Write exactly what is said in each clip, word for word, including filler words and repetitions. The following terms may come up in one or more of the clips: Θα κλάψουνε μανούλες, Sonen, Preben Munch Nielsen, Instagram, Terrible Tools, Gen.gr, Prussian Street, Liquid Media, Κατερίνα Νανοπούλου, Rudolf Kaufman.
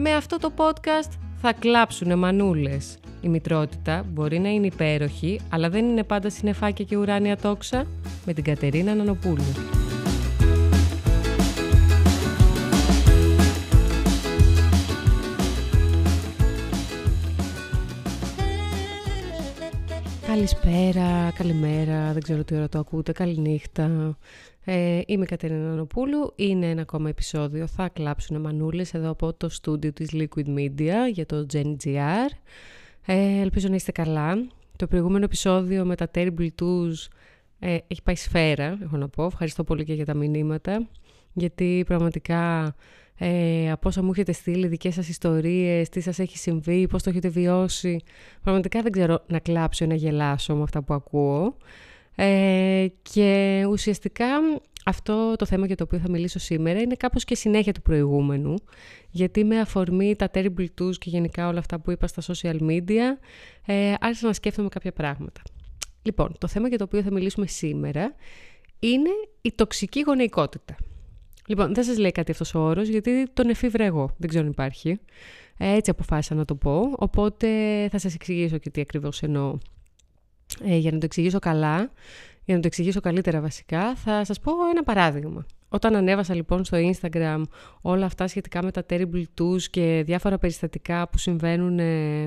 με αυτό το podcast θα κλάψουνε μανούλες. Η μητρότητα μπορεί να είναι υπέροχη, αλλά δεν είναι πάντα συννεφάκια και ουράνια τόξα, με την Κατερίνα Νανοπούλου. Καλησπέρα, καλημέρα, δεν ξέρω τι ώρα το ακούτε, καληνύχτα. Ε, είμαι η Κατερίνα Νανοπούλου, είναι ένα ακόμα επεισόδιο, θα κλάψουνε μανούλες, εδώ από το στούντιο της Liquid Media για το Gen.gr. Ε, ελπίζω να είστε καλά. Το προηγούμενο επεισόδιο με τα Terrible Tools ε, έχει πάει σφαίρα, έχω να πω. Ευχαριστώ πολύ και για τα μηνύματα, γιατί πραγματικά ε, από όσα μου έχετε στείλει, δικές σας ιστορίες, τι σας έχει συμβεί, πώς το έχετε βιώσει, πραγματικά δεν ξέρω να κλάψω ή να γελάσω με αυτά που ακούω. Ε, και ουσιαστικά αυτό το θέμα για το οποίο θα μιλήσω σήμερα είναι κάπως και συνέχεια του προηγούμενου, γιατί με αφορμή τα Terrible Tools και γενικά όλα αυτά που είπα στα social media, ε, άρχισα να σκέφτομαι κάποια πράγματα. Λοιπόν, το θέμα για το οποίο θα μιλήσουμε σήμερα είναι η τοξική γονεϊκότητα. Λοιπόν, δεν σας λέει κάτι αυτός ο όρος, γιατί τον εφήβρα εγώ, δεν ξέρω αν υπάρχει. Έτσι αποφάσισα να το πω, οπότε θα σας εξηγήσω και τι ακριβώς εννοώ. Ε, για να το εξηγήσω καλά, για να το εξηγήσω καλύτερα βασικά, θα σας πω ένα παράδειγμα. Όταν ανέβασα λοιπόν στο Instagram όλα αυτά σχετικά με τα Terrible Tools και διάφορα περιστατικά που συμβαίνουν ε,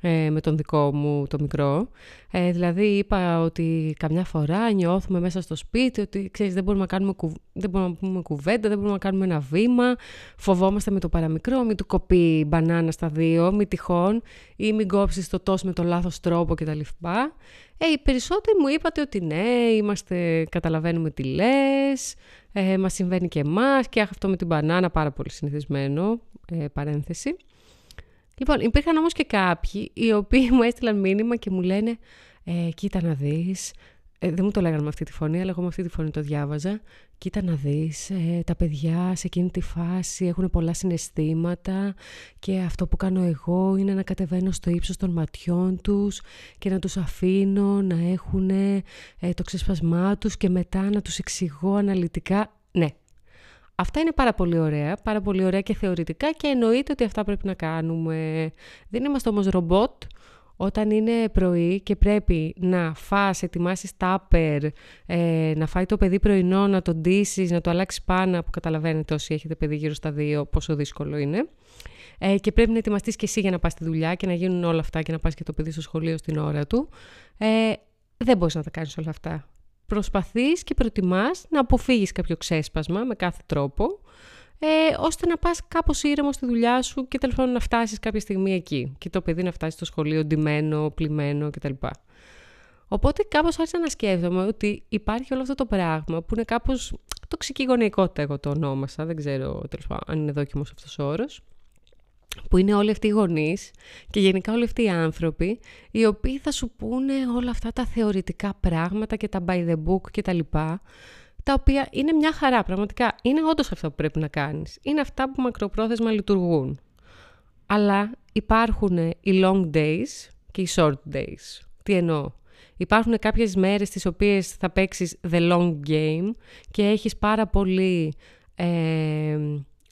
ε, με τον δικό μου το μικρό, ε, δηλαδή είπα ότι καμιά φορά νιώθουμε μέσα στο σπίτι ότι ξέρεις, δεν μπορούμε να κάνουμε κουβ... δεν μπορούμε να πούμε κουβέντα, δεν μπορούμε να κάνουμε ένα βήμα, φοβόμαστε με το παραμικρό, μην του κοπεί μπανάνα στα δύο, μη τυχόν ή μην κόψεις το τος με το λάθος τρόπο κτλ. Ε, οι περισσότεροι μου είπατε ότι ναι, είμαστε, καταλαβαίνουμε τι λες, ε, μας συμβαίνει και εμάς και αχ, αυτό με την μπανάνα, πάρα πολύ συνηθισμένο, ε, παρένθεση. Λοιπόν, υπήρχαν όμως και κάποιοι οι οποίοι μου έστειλαν μήνυμα και μου λένε ε, κοίτα να δεις, ε, δεν μου το λέγανε με αυτή τη φωνή, αλλά εγώ με αυτή τη φωνή το διάβαζα, κοίτα να δεις, ε, τα παιδιά σε εκείνη τη φάση έχουν πολλά συναισθήματα και αυτό που κάνω εγώ είναι να κατεβαίνω στο ύψος των ματιών τους και να τους αφήνω να έχουν ε, το ξεσπασμά τους και μετά να τους εξηγώ αναλυτικά. Ναι, αυτά είναι πάρα πολύ ωραία, πάρα πολύ ωραία και θεωρητικά και εννοείται ότι αυτά πρέπει να κάνουμε. Δεν είμαστε όμως ρομπότ. Όταν είναι πρωί και πρέπει να φας, ετοιμάσεις τάπερ, ε, να φάει το παιδί πρωινό, να τον ντύσεις, να το αλλάξεις πάνω, που καταλαβαίνετε όσοι έχετε παιδί γύρω στα δύο πόσο δύσκολο είναι. Ε, και πρέπει να ετοιμαστείς και εσύ για να πας στη δουλειά και να γίνουν όλα αυτά και να πας και το παιδί στο σχολείο στην ώρα του. Ε, δεν μπορείς να τα κάνεις όλα αυτά. Προσπαθείς και προτιμάς να αποφύγεις κάποιο ξέσπασμα με κάθε τρόπο, Ε, ώστε να πας κάπως ήρεμο στη δουλειά σου και τέλος πάντων να φτάσεις κάποια στιγμή εκεί και το παιδί να φτάσει στο σχολείο ντυμένο, πλυμένο κτλ. Οπότε κάπως άρχισα να σκέφτομαι ότι υπάρχει όλο αυτό το πράγμα που είναι κάπως τοξική γονεϊκότητα, εγώ το ονόμασα, δεν ξέρω τέλος πάντων αν είναι δόκιμος αυτός ο όρος, που είναι όλοι αυτοί οι γονείς και γενικά όλοι αυτοί οι άνθρωποι οι οποίοι θα σου πούνε όλα αυτά τα θεωρητικά πράγματα και τα by the book κτλ., τα οποία είναι μια χαρά, πραγματικά. Είναι όντως αυτά που πρέπει να κάνεις. Είναι αυτά που μακροπρόθεσμα λειτουργούν. Αλλά υπάρχουν οι long days και οι short days. Τι εννοώ? Υπάρχουν κάποιες μέρες τις οποίες θα παίξεις the long game και έχεις πάρα πολύ ε,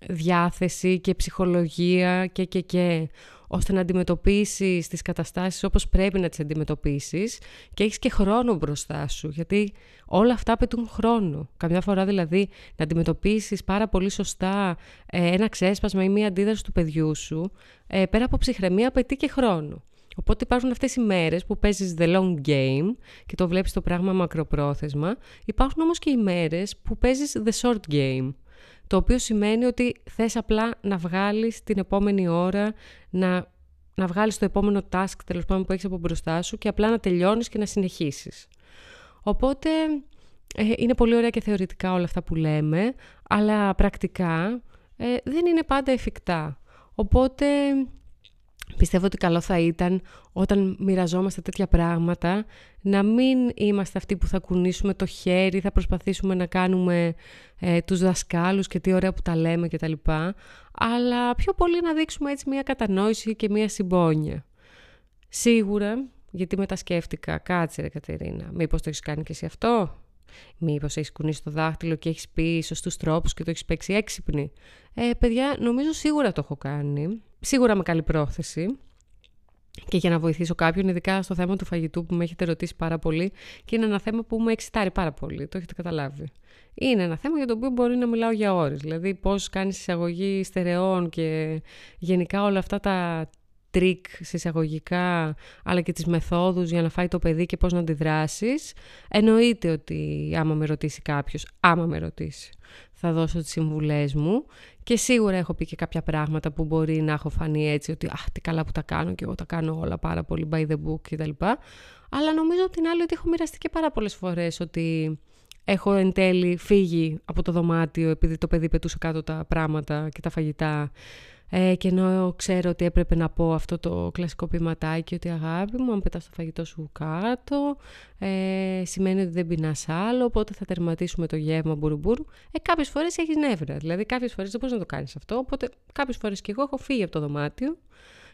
διάθεση και ψυχολογία και και και... ώστε να αντιμετωπίσεις τις καταστάσεις όπως πρέπει να τις αντιμετωπίσεις και έχεις και χρόνο μπροστά σου, γιατί όλα αυτά απαιτούν χρόνο. Καμιά φορά δηλαδή να αντιμετωπίσεις πάρα πολύ σωστά ένα ξέσπασμα ή μία αντίδραση του παιδιού σου, πέρα από ψυχραιμία απαιτεί και χρόνο. Οπότε υπάρχουν αυτές οι μέρες που παίζεις the long game και το βλέπεις το πράγμα μακροπρόθεσμα, υπάρχουν όμως και οι μέρες που παίζεις the short game. Το οποίο σημαίνει ότι θες απλά να βγάλεις την επόμενη ώρα, να, να βγάλεις το επόμενο task τέλος πάντων που έχεις από μπροστά σου και απλά να τελειώνεις και να συνεχίσεις. Οπότε ε, είναι πολύ ωραία και θεωρητικά όλα αυτά που λέμε, αλλά πρακτικά ε, δεν είναι πάντα εφικτά. Οπότε πιστεύω ότι καλό θα ήταν όταν μοιραζόμαστε τέτοια πράγματα να μην είμαστε αυτοί που θα κουνήσουμε το χέρι, θα προσπαθήσουμε να κάνουμε ε, τους δασκάλους και τι ωραία που τα λέμε και τα λοιπά, αλλά πιο πολύ να δείξουμε έτσι μια κατανόηση και μια συμπόνια. Σίγουρα, γιατί μετασκέφτηκα, κάτσε ρε Κατερίνα, μήπως το έχεις κάνει και εσύ αυτό? Μήπως έχεις κουνήσει το δάχτυλο και έχεις πει σωστούς τρόπους και το έχεις παίξει έξυπνη. Ε, παιδιά, νομίζω σίγουρα το έχω κάνει. Σίγουρα με καλή πρόθεση. Και για να βοηθήσω κάποιον, ειδικά στο θέμα του φαγητού που με έχετε ρωτήσει πάρα πολύ και είναι ένα θέμα που με εξητάρει πάρα πολύ, το έχετε καταλάβει. Είναι ένα θέμα για το οποίο μπορεί να μιλάω για ώρες. Δηλαδή, πώς κάνεις εισαγωγή στερεών και γενικά όλα αυτά τα τρίκ εισαγωγικά, αλλά και τις μεθόδους για να φάει το παιδί και πώς να αντιδράσεις. Εννοείται ότι άμα με ρωτήσει κάποιος, άμα με ρωτήσει, θα δώσω τις συμβουλές μου. Και σίγουρα έχω πει και κάποια πράγματα που μπορεί να έχω φανεί έτσι ότι αχ, τι καλά που τα κάνω και εγώ τα κάνω όλα πάρα πολύ by the book κτλ. Αλλά νομίζω απ' την άλλη ότι έχω μοιραστεί και πάρα πολλές φορές ότι έχω εν τέλει φύγει από το δωμάτιο επειδή το παιδί πετούσε κάτω τα πράγματα και τα φαγητά. Ε, και ενώ ξέρω ότι έπρεπε να πω αυτό το κλασικό ποιηματάκι ότι αγάπη μου, αν πετάς το φαγητό σου κάτω, ε, σημαίνει ότι δεν πεινάς άλλο, οπότε θα τερματίσουμε το γεύμα μπουρουμπουρου. Ε, κάποιες φορές έχεις νεύρα, δηλαδή κάποιες φορές δεν μπορείς να το κάνεις αυτό, οπότε κάποιες φορές και εγώ έχω φύγει από το δωμάτιο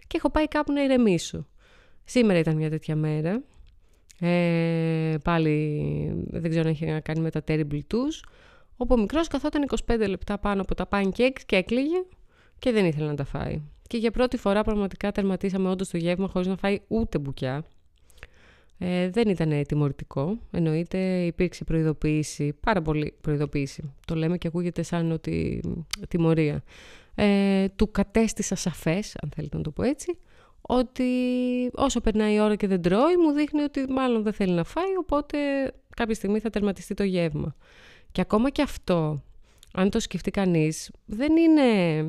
και έχω πάει κάπου να ηρεμήσω. Σήμερα ήταν μια τέτοια μέρα, ε, πάλι δεν ξέρω αν είχε να κάνει με τα Terrible Tools, όπου ο μικρός καθόταν είκοσι πέντε λεπτά πάνω από τα pancakes και έκλαιγε. Και δεν ήθελε να τα φάει. Και για πρώτη φορά πραγματικά τερματίσαμε όντως το γεύμα χωρίς να φάει ούτε μπουκιά. Ε, δεν ήταν τιμωρητικό. Εννοείται υπήρξε προειδοποίηση, πάρα πολύ προειδοποίηση. Το λέμε και ακούγεται σαν ότι τιμωρία. Ε, του κατέστησα σαφές, αν θέλετε να το πω έτσι, ότι όσο περνάει η ώρα και δεν τρώει, μου δείχνει ότι μάλλον δεν θέλει να φάει, οπότε κάποια στιγμή θα τερματιστεί το γεύμα. Και ακόμα και αυτό, αν το σκεφτεί κανείς, δεν είναι...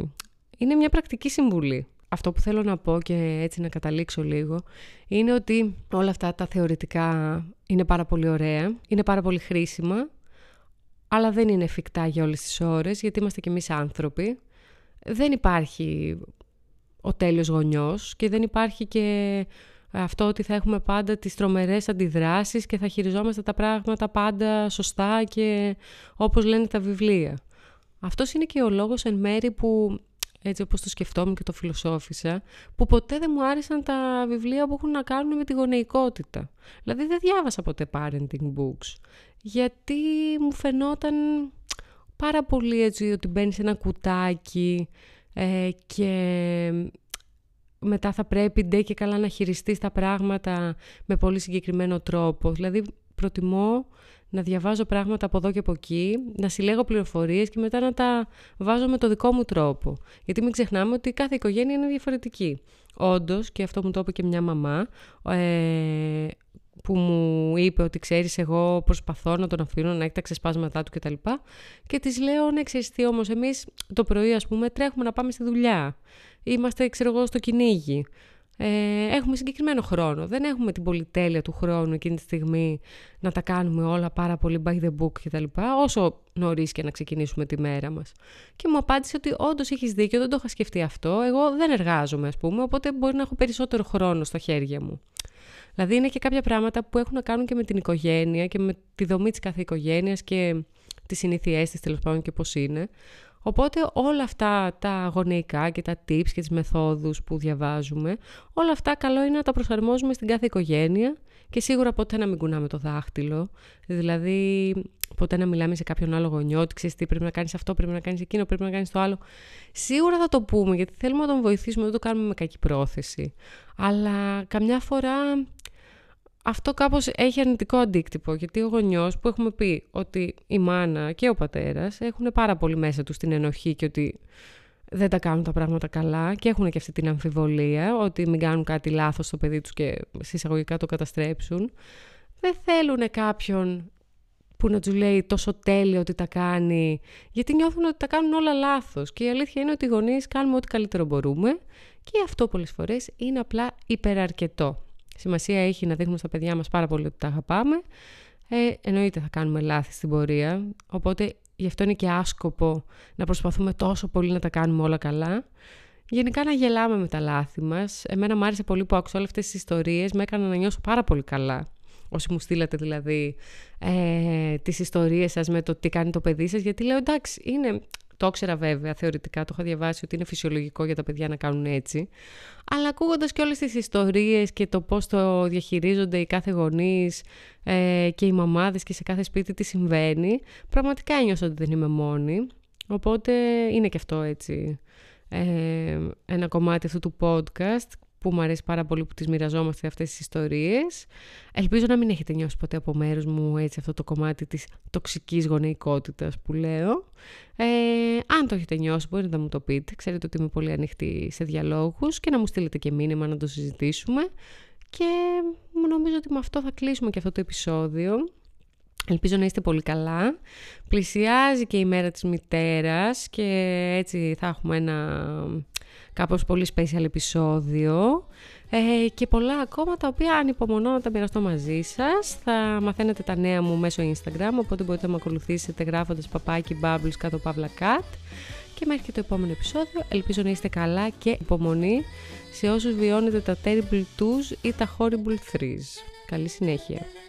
Είναι μια πρακτική συμβουλή. Αυτό που θέλω να πω και έτσι να καταλήξω λίγο είναι ότι όλα αυτά τα θεωρητικά είναι πάρα πολύ ωραία, είναι πάρα πολύ χρήσιμα, αλλά δεν είναι εφικτά για όλες τις ώρες γιατί είμαστε κι εμείς άνθρωποι. Δεν υπάρχει ο τέλειος γονιός και δεν υπάρχει και αυτό ότι θα έχουμε πάντα τις τρομερές αντιδράσεις και θα χειριζόμαστε τα πράγματα πάντα σωστά και όπως λένε τα βιβλία. Αυτός είναι και ο λόγος εν μέρη που... έτσι όπως το σκεφτόμουν και το φιλοσόφισα, που ποτέ δεν μου άρεσαν τα βιβλία που έχουν να κάνουν με τη γονεϊκότητα. Δηλαδή δεν διάβασα ποτέ parenting books, γιατί μου φαινόταν πάρα πολύ έτσι ότι μπαίνει σε ένα κουτάκι ε, και μετά θα πρέπει ντε και καλά να χειριστείς τα πράγματα με πολύ συγκεκριμένο τρόπο. Δηλαδή προτιμώ να διαβάζω πράγματα από εδώ και από εκεί, να συλλέγω πληροφορίες και μετά να τα βάζω με το δικό μου τρόπο. Γιατί μην ξεχνάμε ότι κάθε οικογένεια είναι διαφορετική. Όντως, και αυτό μου το είπε και μια μαμά, ε, που μου είπε ότι ξέρεις εγώ προσπαθώ να τον αφήνω να έχει τα ξεσπάσματά του κτλ. Και, και της λέω ναι ξέρεις τι όμως εμείς το πρωί ας πούμε τρέχουμε να πάμε στη δουλειά. Είμαστε ξέρω εγώ στο κυνήγι. Ε, έχουμε συγκεκριμένο χρόνο. Δεν έχουμε την πολυτέλεια του χρόνου εκείνη τη στιγμή να τα κάνουμε όλα πάρα πολύ by the book κτλ. Όσο νωρίς και να ξεκινήσουμε τη μέρα μας. Και μου απάντησε ότι όντως έχεις δίκιο, δεν το είχα σκεφτεί αυτό. Εγώ δεν εργάζομαι, ας πούμε, οπότε μπορεί να έχω περισσότερο χρόνο στα χέρια μου. Δηλαδή είναι και κάποια πράγματα που έχουν να κάνουν και με την οικογένεια και με τη δομή της κάθε οικογένειας και τις συνήθειές της τέλος πάντων και πώς είναι. Οπότε όλα αυτά τα γονεϊκά και τα tips και τις μεθόδους που διαβάζουμε, όλα αυτά καλό είναι να τα προσαρμόζουμε στην κάθε οικογένεια και σίγουρα ποτέ να μην κουνάμε το δάχτυλο, δηλαδή ποτέ να μιλάμε σε κάποιον άλλο γονιό, ότι ξέρεις τι πρέπει να κάνεις αυτό, πρέπει να κάνεις εκείνο, πρέπει να κάνεις το άλλο. Σίγουρα θα το πούμε γιατί θέλουμε να τον βοηθήσουμε, δεν το κάνουμε με κακή πρόθεση. Αλλά καμιά φορά αυτό κάπως έχει αρνητικό αντίκτυπο, γιατί ο γονιός που έχουμε πει ότι η μάνα και ο πατέρας έχουν πάρα πολύ μέσα τους την ενοχή και ότι δεν τα κάνουν τα πράγματα καλά και έχουν και αυτή την αμφιβολία ότι μην κάνουν κάτι λάθος στο παιδί τους και συσσαγωγικά το καταστρέψουν. Δεν θέλουν κάποιον που να τους λέει τόσο τέλειο ότι τα κάνει, γιατί νιώθουν ότι τα κάνουν όλα λάθος. Και η αλήθεια είναι ότι οι γονείς κάνουμε ό,τι καλύτερο μπορούμε και αυτό πολλές φορές είναι απλά υπεραρκετό. Σημασία έχει να δείχνουμε στα παιδιά μας πάρα πολύ ότι τα αγαπάμε. Ε, εννοείται θα κάνουμε λάθη στην πορεία. Οπότε γι' αυτό είναι και άσκοπο να προσπαθούμε τόσο πολύ να τα κάνουμε όλα καλά. Γενικά να γελάμε με τα λάθη μας. Εμένα μου άρεσε πολύ που άκουσα όλες αυτές τις ιστορίες. Με έκανα να νιώσω πάρα πολύ καλά. Όσοι μου στείλατε δηλαδή ε, τις ιστορίες σας με το τι κάνει το παιδί σας. Γιατί λέω εντάξει, είναι Το ήξερα βέβαια, θεωρητικά, το είχα διαβάσει ότι είναι φυσιολογικό για τα παιδιά να κάνουν έτσι. Αλλά ακούγοντας και όλες τις ιστορίες και το πώς το διαχειρίζονται οι κάθε γονείς ε, και οι μαμάδες και σε κάθε σπίτι τι συμβαίνει, πραγματικά ένιωσα ότι δεν είμαι μόνη. Οπότε είναι και αυτό έτσι ε, ένα κομμάτι αυτού του podcast που μου αρέσει πάρα πολύ που τις μοιραζόμαστε αυτές τις ιστορίες. Ελπίζω να μην έχετε νιώσει ποτέ από μέρους μου έτσι αυτό το κομμάτι της τοξικής γονεϊκότητας που λέω. Ε, αν το έχετε νιώσει μπορείτε να μου το πείτε. Ξέρετε ότι είμαι πολύ ανοιχτή σε διαλόγους και να μου στείλετε και μήνυμα να το συζητήσουμε. Και νομίζω ότι με αυτό θα κλείσουμε και αυτό το επεισόδιο. Ελπίζω να είστε πολύ καλά. Πλησιάζει και η μέρα της μητέρας και έτσι θα έχουμε ένα κάπως πολύ special επεισόδιο ε, και πολλά ακόμα τα οποία ανυπομονώ να τα μοιραστώ μαζί σας. Θα μαθαίνετε τα νέα μου μέσω Instagram, οπότε μπορείτε να με ακολουθήσετε γράφοντας παπάκι bubbles κάτω παύλα cat. Και μέχρι και το επόμενο επεισόδιο, ελπίζω να είστε καλά και υπομονή σε όσους βιώνετε τα terrible twos ή τα horrible threes. Καλή συνέχεια.